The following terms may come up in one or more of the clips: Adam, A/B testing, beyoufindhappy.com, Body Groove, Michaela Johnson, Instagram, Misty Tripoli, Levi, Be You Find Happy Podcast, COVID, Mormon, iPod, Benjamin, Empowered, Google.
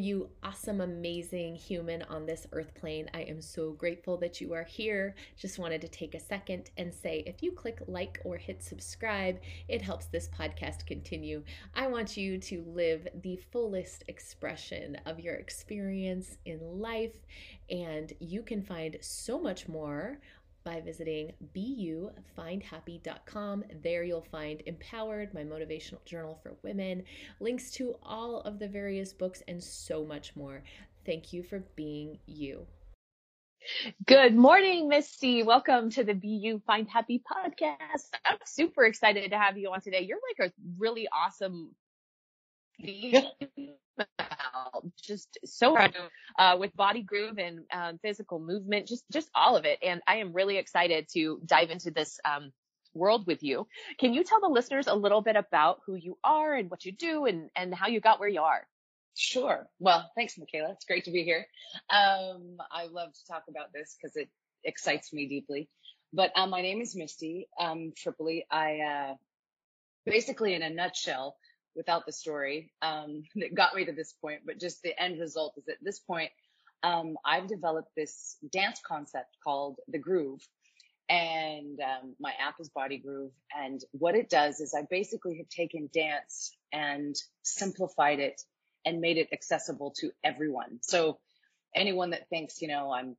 You awesome, amazing human on this earth plane. I am so grateful that you are here. Just wanted to take a second and say, if you click like or hit subscribe, it helps this podcast continue. I want you to live the fullest expression of your experience in life, and you can find so much more by visiting beyoufindhappy.com. There you'll find Empowered, my motivational journal for women, links to all of the various books, and so much more. Thank you for being you. Good morning, Misty. Welcome to the Be You Find Happy Podcast. I'm super excited to have you on today. You're like a really awesome just so with Body Groove and physical movement, just all of it. And I am really excited to dive into this world with you. Can you tell the listeners a little bit about who you are and what you do and how you got where you are? Sure. Well, thanks, Michaela. It's great to be here. I love to talk about this because it excites me deeply. But my name is Misty Tripoli. I basically, in a nutshell, without the story that got me to this point, but just the end result is at this point, I've developed this dance concept called the groove, and my app is Body Groove. And what it does is I basically have taken dance and simplified it and made it accessible to everyone. So anyone that thinks, I'm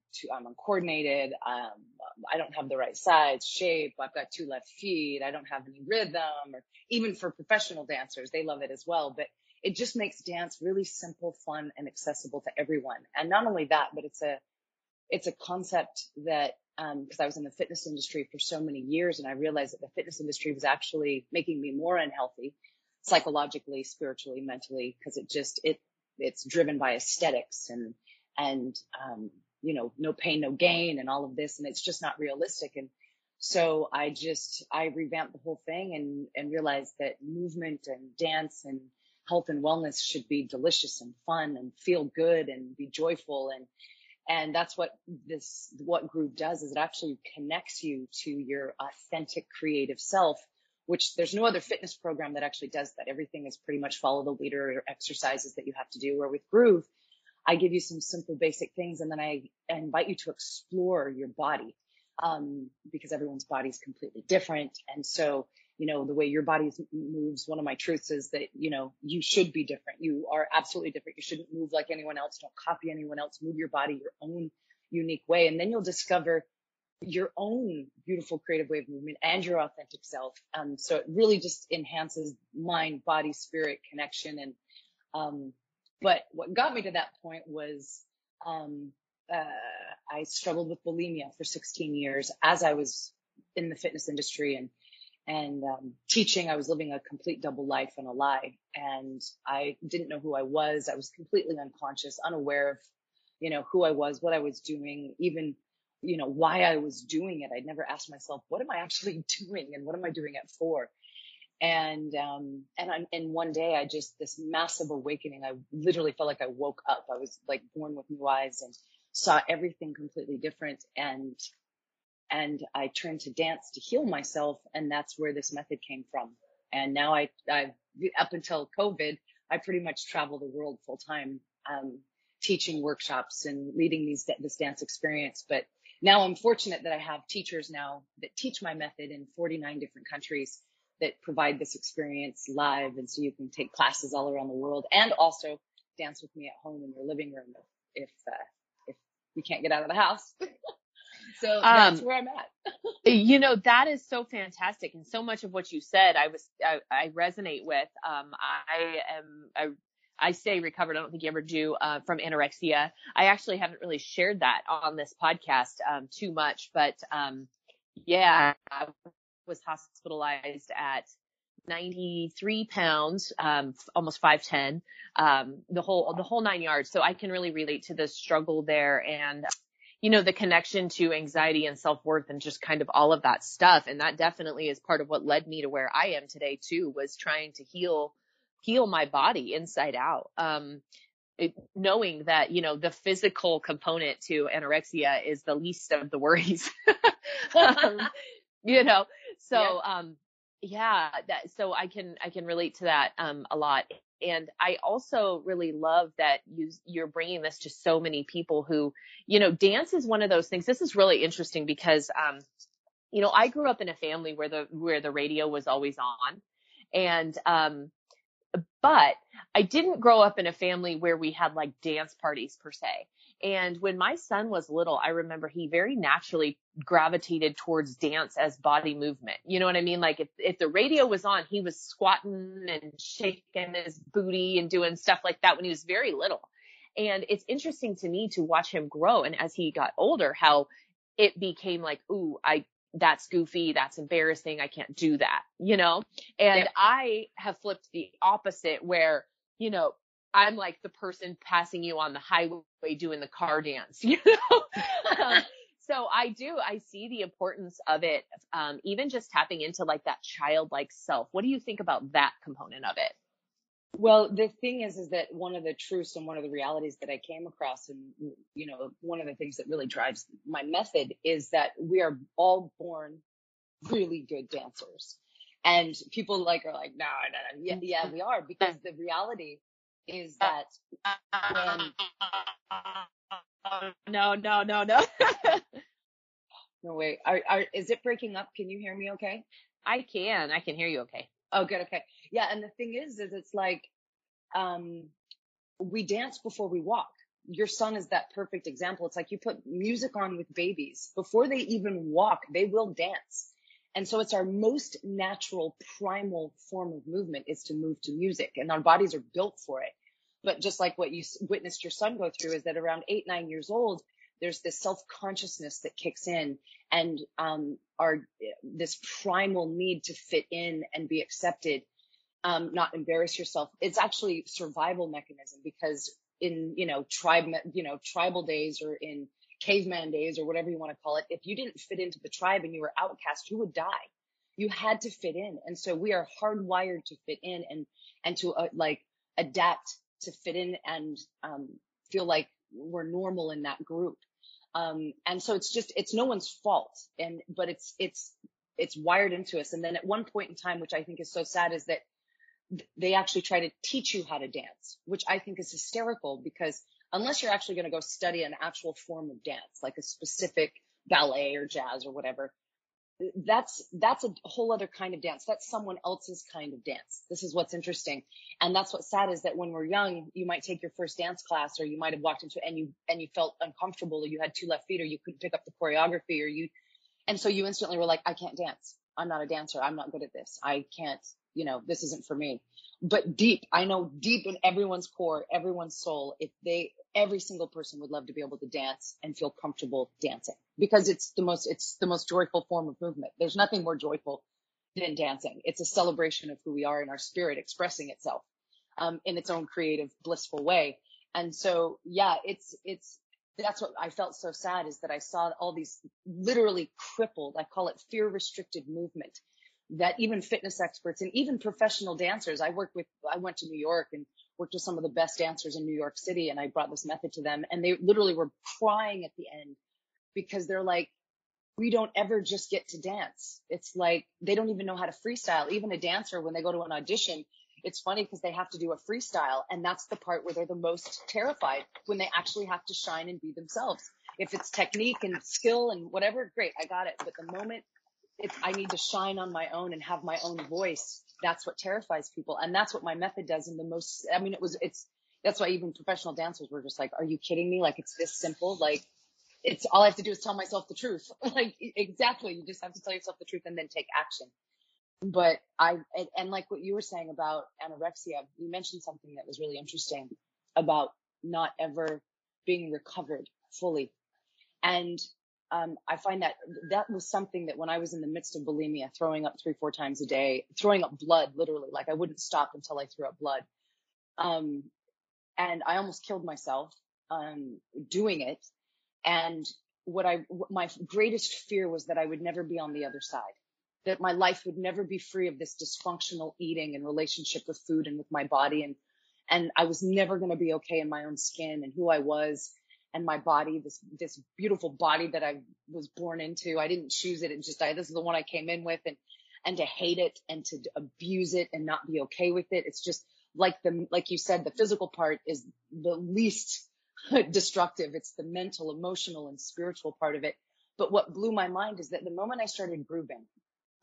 uncoordinated, I don't have the right size, shape, I've got two left feet, I don't have any rhythm, or even for professional dancers, they love it as well. But it just makes dance really simple, fun, and accessible to everyone. And not only that, but it's a concept that, because I was in the fitness industry for so many years, and I realized that the fitness industry was actually making me more unhealthy psychologically, spiritually, mentally, because it's driven by aesthetics and no pain, no gain and all of this. And it's just not realistic. And so I revamped the whole thing and realized that movement and dance and health and wellness should be delicious and fun and feel good and be joyful. And that's what Groove does, is it actually connects you to your authentic creative self, which there's no other fitness program that actually does that. Everything is pretty much follow the leader or exercises that you have to do, where with Groove, I give you some simple basic things, and then I invite you to explore your body, because everyone's body is completely different. And so, the way your body moves, one of my truths is that, you should be different. You are absolutely different. You shouldn't move like anyone else. Don't copy anyone else. Move your body your own unique way. And then you'll discover your own beautiful creative way of movement and your authentic self. So it really just enhances mind, body, spirit connection. And, but what got me to that point was I struggled with bulimia for 16 years as I was in the fitness industry and teaching. I was living a complete double life and a lie, and I didn't know who I was. I was completely unconscious, unaware of, who I was, what I was doing, even, why I was doing it. I'd never asked myself, what am I actually doing and what am I doing it for? And one day I just, this massive awakening, I literally felt like I woke up. I was like born with new eyes and saw everything completely different. And I turned to dance to heal myself. And that's where this method came from. And now I up until COVID, I pretty much travel the world full time, teaching workshops and leading this dance experience. But now I'm fortunate that I have teachers now that teach my method in 49 different countries that provide this experience live. And so you can take classes all around the world and also dance with me at home in your living room if you can't get out of the house. So that's where I'm at. That is so fantastic. And so much of what you said, I resonate with. I stay recovered. I don't think you ever do, from anorexia. I actually haven't really shared that on this podcast, too much, but, yeah, was hospitalized at 93 pounds, almost 5'10", the whole 9 yards. So I can really relate to the struggle there and, you know, the connection to anxiety and self-worth and just kind of all of that stuff. And that definitely is part of what led me to where I am today too, was trying to heal my body inside out. Knowing that, you know, the physical component to anorexia is the least of the worries, you know? So, yeah. So I can relate to that, a lot. And I also really love that you're bringing this to so many people who, you know, dance is one of those things. This is really interesting because, you know, I grew up in a family where the radio was always on, and, but I didn't grow up in a family where we had like dance parties per se. And when my son was little, I remember he very naturally gravitated towards dance as body movement. You know what I mean? Like if the radio was on, he was squatting and shaking his booty and doing stuff like that when he was very little. And it's interesting to me to watch him grow. And as he got older, how it became like, ooh, that's goofy. That's embarrassing. I can't do that, you know? And yeah. I have flipped the opposite where, you know, I'm like the person passing you on the highway doing the car dance, you know? So I see the importance of it. Even just tapping into like that childlike self. What do you think about that component of it? Well, the thing is that one of the truths and one of the realities that I came across, and, you know, one of the things that really drives my method is that we are all born really good dancers, and people like are like, no, yeah, we are, because the reality is that no. No way. Is it breaking up? Can you hear me okay? I can hear you okay. Oh, good. Okay. Yeah. And the thing is it's like, we dance before we walk. Your son is that perfect example. It's like you put music on with babies before they even walk, they will dance. And so it's our most natural primal form of movement is to move to music, and our bodies are built for it. But just like what you witnessed your son go through is that around 8, 9 years old, there's this self-consciousness that kicks in, and this primal need to fit in and be accepted, not embarrass yourself. It's actually survival mechanism, because in, you know, tribal days or in caveman days or whatever you want to call it, if you didn't fit into the tribe and you were outcast, you would die. You had to fit in. And so we are hardwired to fit in and to like adapt to fit in and feel like we're normal in that group. And so it's no one's fault, but it's wired into us. And then at one point in time, which I think is so sad, is that they actually try to teach you how to dance, which I think is hysterical, because unless you're actually going to go study an actual form of dance, like a specific ballet or jazz or whatever, that's a whole other kind of dance. That's someone else's kind of dance. This is what's interesting. And that's what's sad, is that when we're young, you might take your first dance class, or you might have walked into it and you felt uncomfortable, or you had 2 left feet, or you couldn't pick up the choreography, and so you instantly were like, I can't dance. I'm not a dancer. I'm not good at this. I can't, you know, this isn't for me. But deep in everyone's core, everyone's soul, every single person would love to be able to dance and feel comfortable dancing, because it's the most joyful form of movement. There's nothing more joyful than dancing. It's a celebration of who we are and our spirit expressing itself, in its own creative, blissful way. And so, yeah, that's what I felt so sad, is that I saw all these literally crippled, I call it fear restricted movement, that even fitness experts and even professional dancers, I went to New York and worked with some of the best dancers in New York City, and I brought this method to them, and they literally were crying at the end, because they're like, we don't ever just get to dance. It's like, they don't even know how to freestyle. Even a dancer, when they go to an audition, it's funny because they have to do a freestyle, and that's the part where they're the most terrified, when they actually have to shine and be themselves. If it's technique and skill and whatever, great, I got it. But the moment I need to shine on my own and have my own voice, that's what terrifies people. And that's what my method does. And that's why even professional dancers were just like, are you kidding me? Like, it's this simple. Like, it's all I have to do is tell myself the truth. Like, exactly. You just have to tell yourself the truth and then take action. But and like what you were saying about anorexia, you mentioned something that was really interesting about not ever being recovered fully. And I find that that was something that when I was in the midst of bulimia, throwing up 3-4 times a day, throwing up blood, literally, like I wouldn't stop until I threw up blood. And I almost killed myself, doing it. And my greatest fear was that I would never be on the other side, that my life would never be free of this dysfunctional eating and relationship with food and with my body. And I was never going to be okay in my own skin and who I was. And my body, this beautiful body that I was born into, I didn't choose it. It just, this is the one I came in with, and to hate it and to abuse it and not be okay with it. It's just like you said, the physical part is the least destructive. It's the mental, emotional, and spiritual part of it. But what blew my mind is that the moment I started grooving,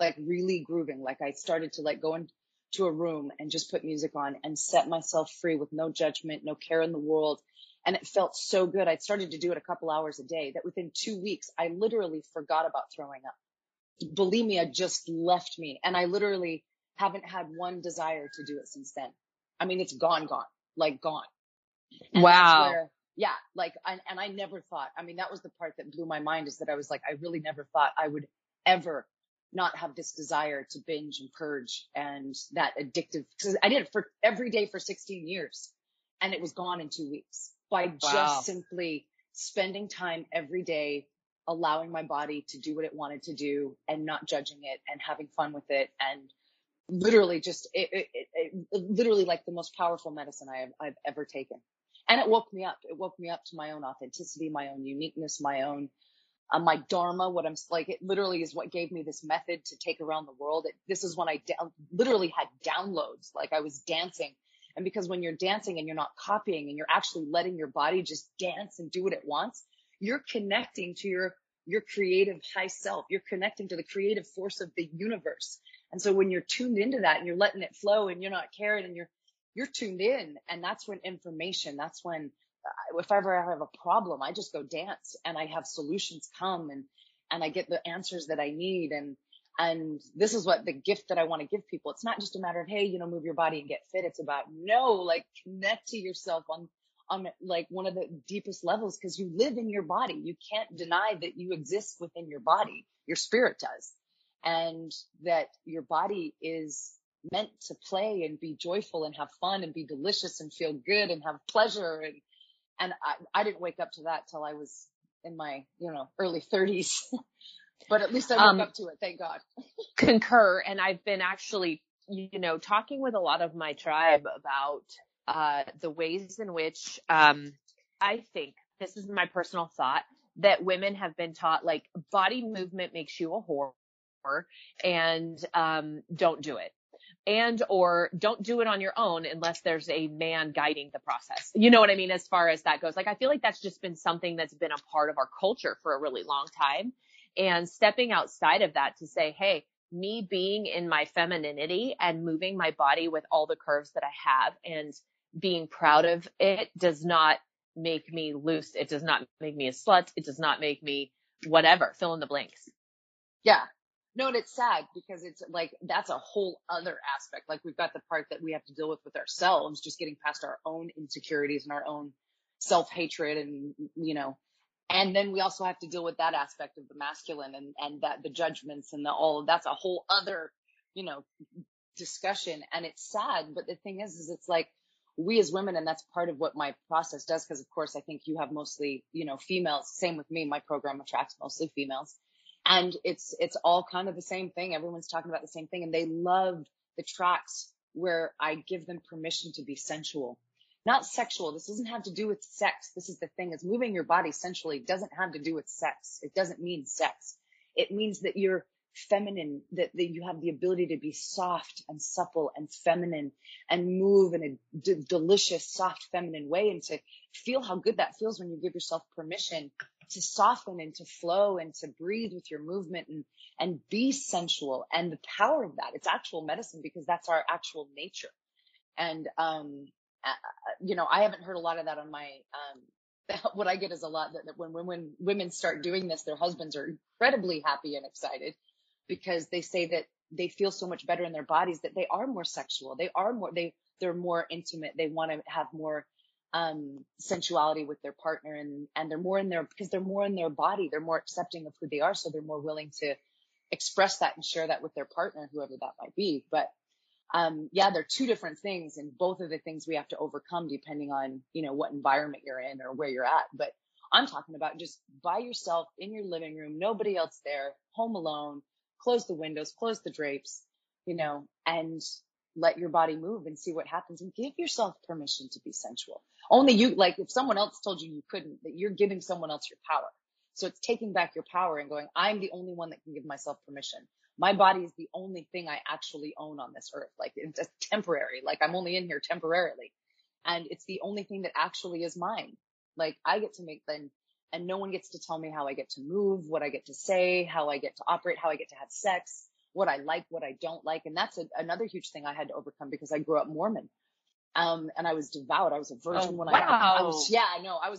like really grooving, like I started to like go into a room and just put music on and set myself free with no judgment, no care in the world. And it felt so good. I started to do it a couple hours a day that within 2 weeks, I literally forgot about throwing up. Bulimia just left me. And I literally haven't had one desire to do it since then. I mean, it's gone, like gone. And wow. And I never thought, I mean, that was the part that blew my mind, is that I was like, I really never thought I would ever not have this desire to binge and purge and that addictive, because I did it for every day for 16 years and it was gone in 2 weeks. By just simply spending time every day, allowing my body to do what it wanted to do and not judging it and having fun with it. And literally just, literally like the most powerful medicine I've ever taken. And it woke me up. It woke me up to my own authenticity, my own uniqueness, my own, my dharma, what I'm like, it literally is what gave me this method to take around the world. This is when I literally had downloads, like I was dancing. And because when you're dancing and you're not copying and you're actually letting your body just dance and do what it wants, you're connecting to your creative high self. You're connecting to the creative force of the universe. And so when you're tuned into that and you're letting it flow and you're not caring and you're tuned in, and that's when information, that's when if I ever have a problem, I just go dance and I have solutions come and I get the answers that I need. And this is what the gift that I want to give people. It's not just a matter of, hey, you know, move your body and get fit. It's about, no, like connect to yourself on like one of the deepest levels, because you live in your body. You can't deny that you exist within your body. Your spirit does. And that your body is meant to play and be joyful and have fun and be delicious and feel good and have pleasure. And I didn't wake up to that till I was in my, you know, early 30s. But at least I woke up to it. Thank God. Concur. And I've been actually, you know, talking with a lot of my tribe about the ways in which I think, this is my personal thought, that women have been taught, like, body movement makes you a whore and don't do it. And or don't do it on your own unless there's a man guiding the process. You know what I mean? As far as that goes, like, I feel like that's just been something that's been a part of our culture for a really long time. And stepping outside of that to say, hey, me being in my femininity and moving my body with all the curves that I have and being proud of it does not make me loose. It does not make me a slut. It does not make me whatever. Fill in the blanks. Yeah. No, and it's sad because it's like, that's a whole other aspect. Like we've got the part that we have to deal with ourselves, just getting past our own insecurities and our own self-hatred and, you know. And then we also have to deal with that aspect of the masculine and that the judgments and all of that's a whole other, you know, discussion. And it's sad. But the thing is it's like we as women, and that's part of what my process does. Cause of course, I think you have mostly, you know, females, same with me. My program attracts mostly females, and it's all kind of the same thing. Everyone's talking about the same thing, and they love the tracks where I give them permission to be sensual. Not sexual. This doesn't have to do with sex. This is the thing, is moving your body sensually doesn't have to do with sex. It doesn't mean sex. It means that you're feminine, that you have the ability to be soft and supple and feminine and move in a delicious, soft, feminine way, and to feel how good that feels when you give yourself permission to soften and to flow and to breathe with your movement and be sensual. And the power of that, it's actual medicine, because that's our actual nature. And, you know, I haven't heard a lot of that on my, what I get is a lot that when women start doing this, their husbands are incredibly happy and excited, because they say that they feel so much better in their bodies, that they are more sexual. They're more intimate. They want to have more, sensuality with their partner, and they're more in their, because they're more in their body, they're more accepting of who they are. So they're more willing to express that and share that with their partner, whoever that might be. But, yeah, they're two different things, and both of the things we have to overcome depending on, you know, what environment you're in or where you're at. But I'm talking about just by yourself in your living room, nobody else there, home alone, close the windows, close the drapes, you know, and let your body move and see what happens, and give yourself permission to be sensual. Only you, like if someone else told you you couldn't, that you're giving someone else your power. So it's taking back your power and going, I'm the only one that can give myself permission. My body is the only thing I actually own on this earth. Like it's just temporary. Like I'm only in here temporarily, and it's the only thing that actually is mine. Like I get to make then, and no one gets to tell me how I get to move, what I get to say, how I get to operate, how I get to have sex, what I like, what I don't like. And that's another huge thing I had to overcome, because I grew up Mormon. And I was devout. I was a virgin when I got, I was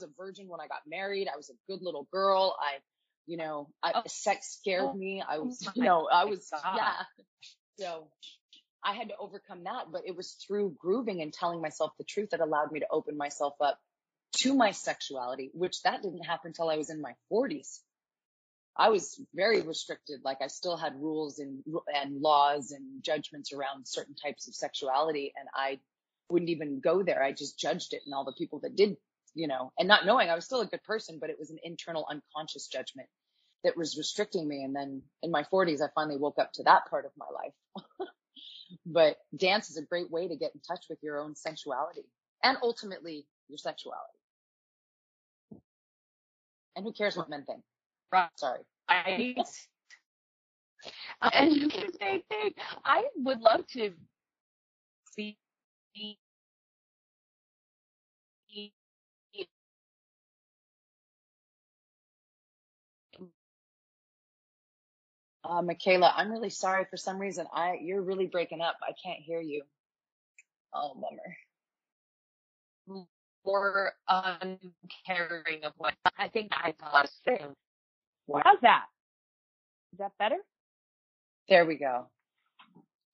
a virgin when I got married. I was a good little girl. Sex scared me. So I had to overcome that, but it was through grooving and telling myself the truth that allowed me to open myself up to my sexuality, which that didn't happen till I was in my 40s. I was very restricted. Like I still had rules and laws and judgments around certain types of sexuality, and I wouldn't even go there. I just judged it, and all the people that did, you know, and not knowing I was still a good person, but it was an internal unconscious judgment that was restricting me. And then in my 40s, I finally woke up to that part of my life. But dance is a great way to get in touch with your own sensuality and ultimately your sexuality. And who cares what men think? Right. Sorry. And the same thing. I would love to be Michaela, I'm really sorry. For some reason, you're really breaking up. I can't hear you. Oh, bummer. Or uncaring of what I think I thought. How's that? Is that better? There we go.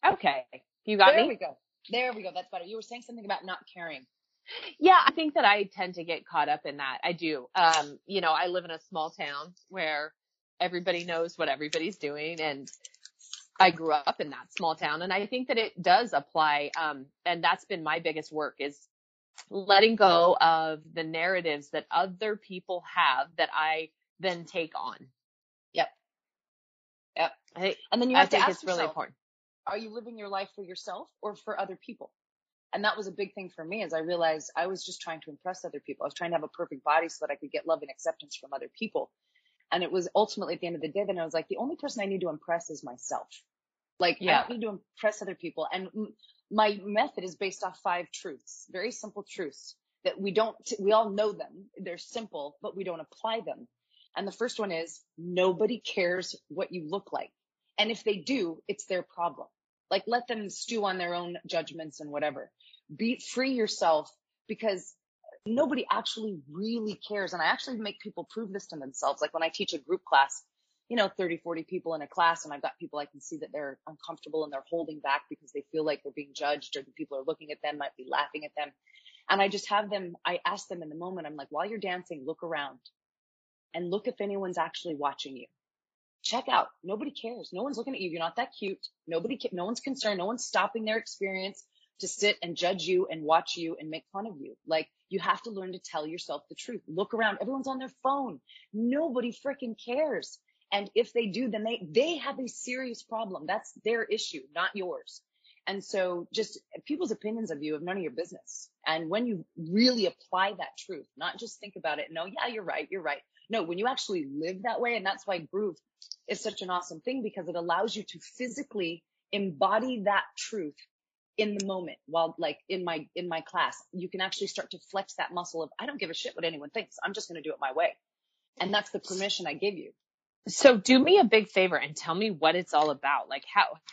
Okay. You got me? There we go. There we go. That's better. You were saying something about not caring. Yeah, I think that I tend to get caught up in that. I do. You know, I live in a small town where everybody knows what everybody's doing, and I grew up in that small town, and I think that it does apply. And that's been my biggest work, is letting go of the narratives that other people have that I then take on. Yep. And then you have to ask yourself, really important. Are you living your life for yourself or for other people? And that was a big thing for me, as I realized I was just trying to impress other people. I was trying to have a perfect body so that I could get love and acceptance from other people. And it was ultimately at the end of the day that I was like, the only person I need to impress is myself. Like, yeah. I don't need to impress other people. And my method is based off 5 truths, very simple truths that we all know them. They're simple, but we don't apply them. And the first one is, nobody cares what you look like. And if they do, it's their problem. Like, let them stew on their own judgments and whatever. Be free yourself, because nobody actually really cares. And I actually make people prove this to themselves. Like when I teach a group class, you know, 30, 40 people in a class, and I've got people I can see that they're uncomfortable and they're holding back because they feel like they're being judged, or the people are looking at them, might be laughing at them. And I ask them in the moment, I'm like, while you're dancing, look around. And look if anyone's actually watching you. Check out. Nobody cares. No one's looking at you. You're not that cute. No one's concerned. No one's stopping their experience to sit and judge you and watch you and make fun of you. Like, you have to learn to tell yourself the truth. Look around. Everyone's on their phone. Nobody freaking cares. And if they do, then they have a serious problem. That's their issue, not yours. And so just people's opinions of you have none of your business. And when you really apply that truth, not just think about it. No, yeah, you're right. No, when you actually live that way, and that's why groove is such an awesome thing, because it allows you to physically embody that truth in the moment. While, like in my class, you can actually start to flex that muscle of, I don't give a shit what anyone thinks. I'm just going to do it my way. And that's the permission I give you. So do me a big favor and tell me what it's all about. Like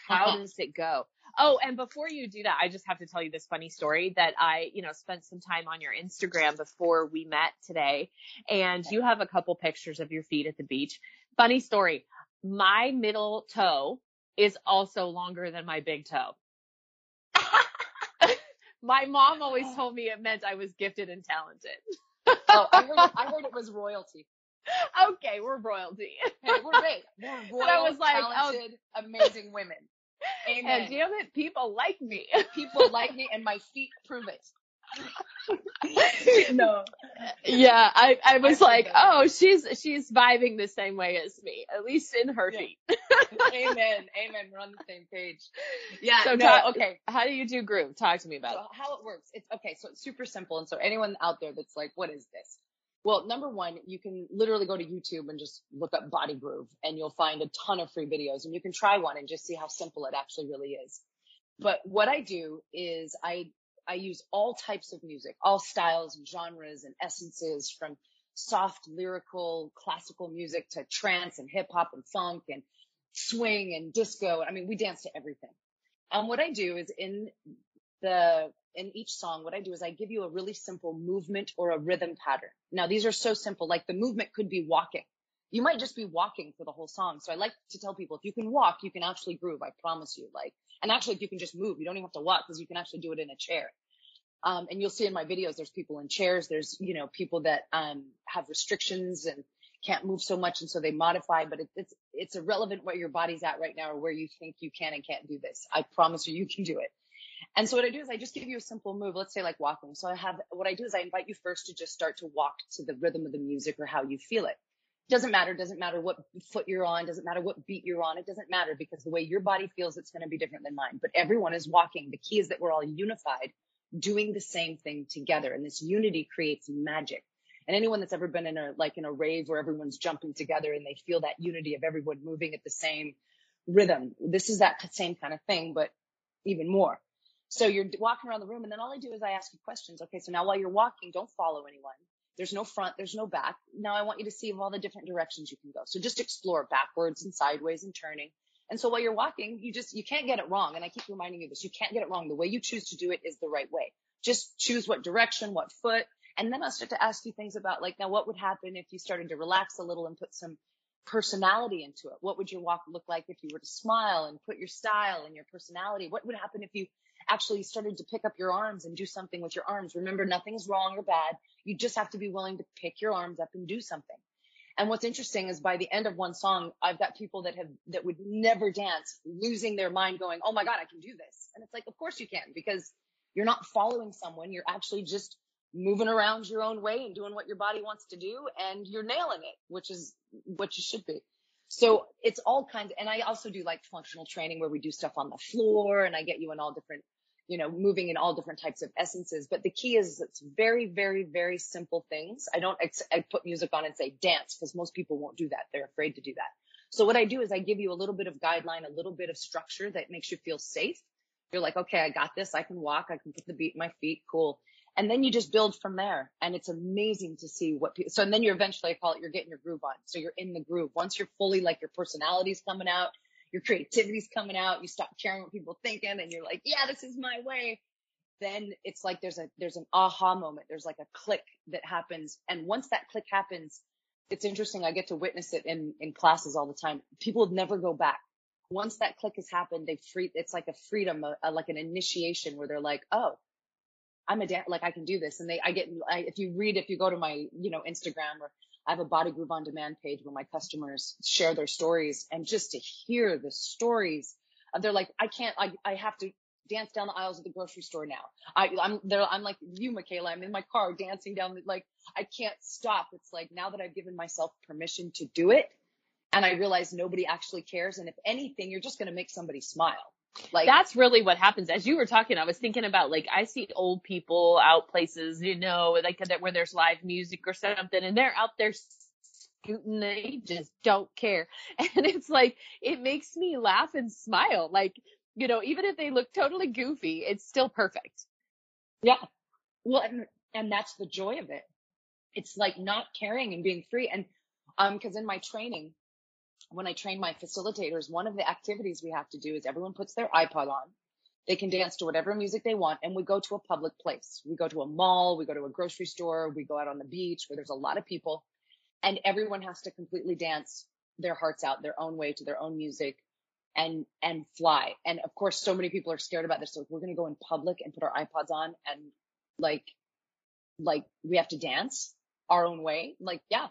how does it go? Oh, and before you do that, I just have to tell you this funny story that I, you know, spent some time on your Instagram before we met today, and you have a couple pictures of your feet at the beach. Funny story. My middle toe is also longer than my big toe. My mom always told me it meant I was gifted and talented. Oh, I heard it was royalty. Okay, we're royalty. Hey, we're big. We're royal, I was like, talented, amazing women. Amen. And damn it, people like me. People like me, and my feet prove it. No. Yeah, I was like, oh, she's vibing the same way as me, at least in her feet. Amen. Amen. We're on the same page. Yeah. So okay. How do you do groove? Talk to me about it. How it works. So it's super simple. And so anyone out there that's like, what is this? Well, number one, you can literally go to YouTube and just look up Body Groove, and you'll find a ton of free videos, and you can try one and just see how simple it actually really is. But what I do is I use all types of music, all styles and genres and essences, from soft lyrical classical music to trance and hip hop and funk and swing and disco. I mean, we dance to everything. And what I do is in each song, what I do is I give you a really simple movement or a rhythm pattern. Now, these are so simple. Like, the movement could be walking. You might just be walking for the whole song. So I like to tell people, if you can walk, you can actually groove. I promise you. And actually, if you can just move, you don't even have to walk, because you can actually do it in a chair. And you'll see in my videos, there's people in chairs. There's, people that have restrictions and can't move so much, and so they modify. But it's irrelevant what your body's at right now or where you think you can and can't do this. I promise you, you can do it. And so what I do is I just give you a simple move. Let's say, like, walking. So what I do is I invite you first to just start to walk to the rhythm of the music or how you feel it. Doesn't matter what foot you're on, doesn't matter what beat you're on. It doesn't matter, because the way your body feels, it's going to be different than mine. But everyone is walking. The key is that we're all unified, doing the same thing together. And this unity creates magic. And anyone that's ever been in a rave where everyone's jumping together and they feel that unity of everyone moving at the same rhythm, this is that same kind of thing, but even more. So you're walking around the room, and then all I do is I ask you questions. Okay, so now while you're walking, don't follow anyone. There's no front, there's no back. Now I want you to see all the different directions you can go. So just explore backwards and sideways and turning. And so while you're walking, you can't get it wrong. And I keep reminding you this, you can't get it wrong. The way you choose to do it is the right way. Just choose what direction, what foot. And then I'll start to ask you things about, like, now what would happen if you started to relax a little and put some personality into it? What would your walk look like if you were to smile and put your style and your personality? What would happen if you actually started to pick up your arms and do something with your arms? Remember, nothing's wrong or bad. You just have to be willing to pick your arms up and do something. And what's interesting is by the end of one song, I've got people that would never dance, losing their mind, going, oh my God, I can do this. And it's like, of course you can, because you're not following someone. You're actually just moving around your own way and doing what your body wants to do, and you're nailing it, which is what you should be. So it's all kinds. And I also do like functional training where we do stuff on the floor, and I get you in all different, moving in all different types of essences. But the key is it's very, very, very simple things. I don't I put music on and say dance, because most people won't do that. They're afraid to do that. So what I do is I give you a little bit of guideline, a little bit of structure that makes you feel safe. You're like, okay, I got this. I can walk. I can put the beat in my feet. Cool. And then you just build from there. And it's amazing to see what people, so, and then I call it, you're getting your groove on. So you're in the groove. Once you're fully, like, your personality's coming out, your creativity's coming out, you stop caring what people thinking, and you're like, yeah, this is my way. Then it's like, there's an aha moment. There's like a click that happens. And once that click happens, it's interesting. I get to witness it in classes all the time. People never go back. Once that click has happened, it's like a freedom, like an initiation where they're like, oh, I'm a dancer, like, I can do this. And if you go to my, Instagram, or I have a Body Groove on Demand page where my customers share their stories, and just to hear the stories, they're like, I have to dance down the aisles at the grocery store now. I'm like you, Michaela, I'm in my car dancing down I can't stop. It's like, now that I've given myself permission to do it, and I realize nobody actually cares. And if anything, you're just going to make somebody smile. Like, that's really what happens. As you were talking, I was thinking about, like, I see old people out places, where there's live music or something, and they're out there scooting. They just don't care. And it's like, it makes me laugh and smile. Like, even if they look totally goofy, it's still perfect. Yeah. Well, and that's the joy of it. It's like not caring and being free. And, cause in my training, when I train my facilitators, one of the activities we have to do is everyone puts their iPod on. They can dance to whatever music they want. And we go to a public place. We go to a mall. We go to a grocery store. We go out on the beach where there's a lot of people, and everyone has to completely dance their hearts out, their own way, to their own music. and fly. And of course, so many people are scared about this. So we're going to go in public and put our iPods on and like we have to dance our own way. Like, yeah.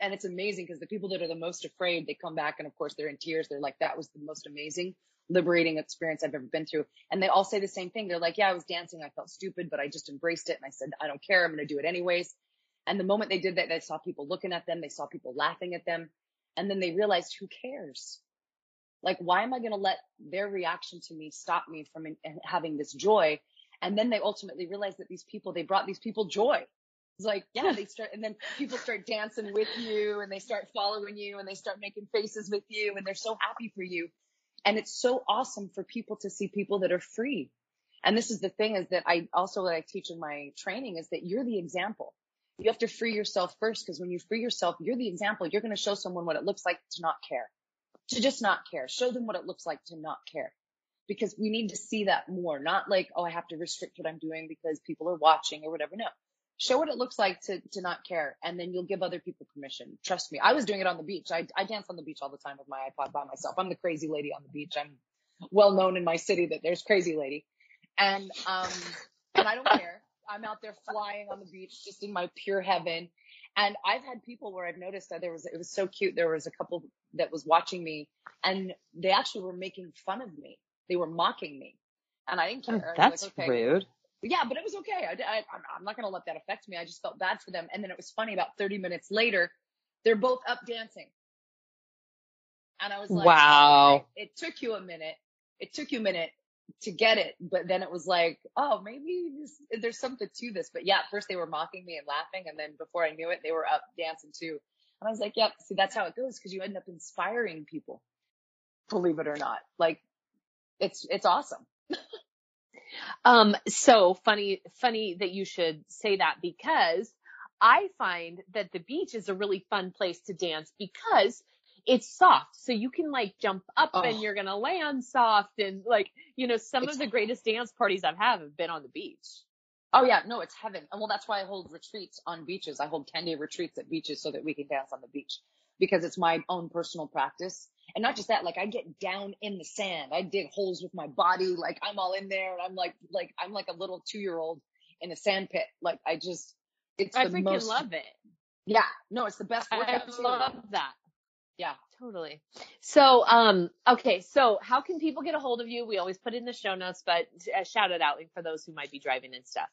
And it's amazing because the people that are the most afraid, they come back and of course they're in tears. They're like, that was the most amazing, liberating experience I've ever been through. And they all say the same thing. They're like, yeah, I was dancing. I felt stupid, but I just embraced it. And I said, I don't care. I'm going to do it anyways. And the moment they did that, they saw people looking at them. They saw people laughing at them. And then they realized, who cares? Like, why am I going to let their reaction to me stop me from having this joy? And then they ultimately realized that they brought these people joy. It's like, yeah, and then people start dancing with you and they start following you and they start making faces with you and they're so happy for you. And it's so awesome for people to see people that are free. And this is the thing is that what I teach in my training is that you're the example. You have to free yourself first, because when you free yourself, you're the example. You're going to show someone what it looks like to not care, to just not care. Show them what it looks like to not care, because we need to see that more. Not like, oh, I have to restrict what I'm doing because people are watching or whatever. No. Show what it looks like to not care, and then you'll give other people permission. Trust me. I was doing it on the beach. I dance on the beach all the time with my iPod by myself. I'm the crazy lady on the beach. I'm well known in my city that there's crazy lady. And I don't care. I'm out there flying on the beach, just in my pure heaven. And I've had people where I've noticed that it was so cute. There was a couple that was watching me and they actually were making fun of me. They were mocking me and I didn't care. That's okay. Rude. Yeah, but it was okay. I'm not going to let that affect me. I just felt bad for them. And then it was funny, about 30 minutes later, they're both up dancing. And I was like, wow, okay. It took you a minute to get it. But then it was like, oh, maybe there's something to this. But yeah, at first they were mocking me and laughing. And then before I knew it, they were up dancing too. And I was like, yep, see, that's how it goes. Cause you end up inspiring people, believe it or not. Like it's awesome. So funny that you should say that, because I find that the beach is a really fun place to dance because it's soft. So you can like jump up and you're going to land soft. And like, you know, some of the greatest dance parties I've had have been on the beach. Oh yeah. No, it's heaven. And well, that's why I hold retreats on beaches. I hold 10-day retreats at beaches so that we can dance on the beach, because it's my own personal practice. And not just that, like I get down in the sand. I dig holes with my body. Like I'm all in there and I'm like a little 2-year-old in a sand pit. Like I freaking love it. Yeah. No, it's the best workout. I love that. Yeah, totally. So, okay. So how can people get a hold of you? We always put it in the show notes, but shout it out for those who might be driving and stuff.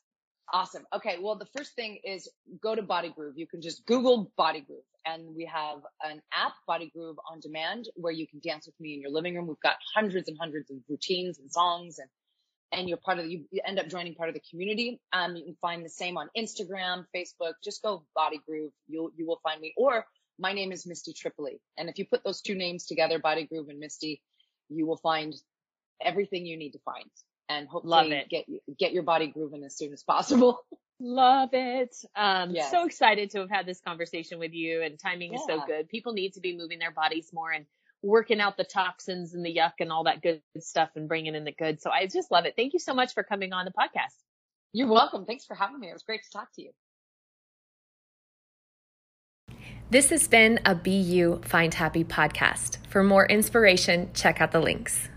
Awesome. Okay. Well, the first thing is go to Body Groove. You can just Google Body Groove, and we have an app, Body Groove On Demand, where you can dance with me in your living room. We've got hundreds and hundreds of routines and songs, and you're you end up joining part of the community. You can find the same on Instagram, Facebook. Just go Body Groove. You will find me, or my name is Misty Tripoli. And if you put those two names together, Body Groove and Misty, you will find everything you need to find. And hopefully get your body grooving as soon as possible. Love it. Yes. So excited to have had this conversation with you, and timing is so good. People need to be moving their bodies more and working out the toxins and the yuck and all that good stuff and bringing in the good. So I just love it. Thank you so much for coming on the podcast. You're welcome. Thanks for having me. It was great to talk to you. This has been a Be You Find Happy podcast. For more inspiration, check out the links.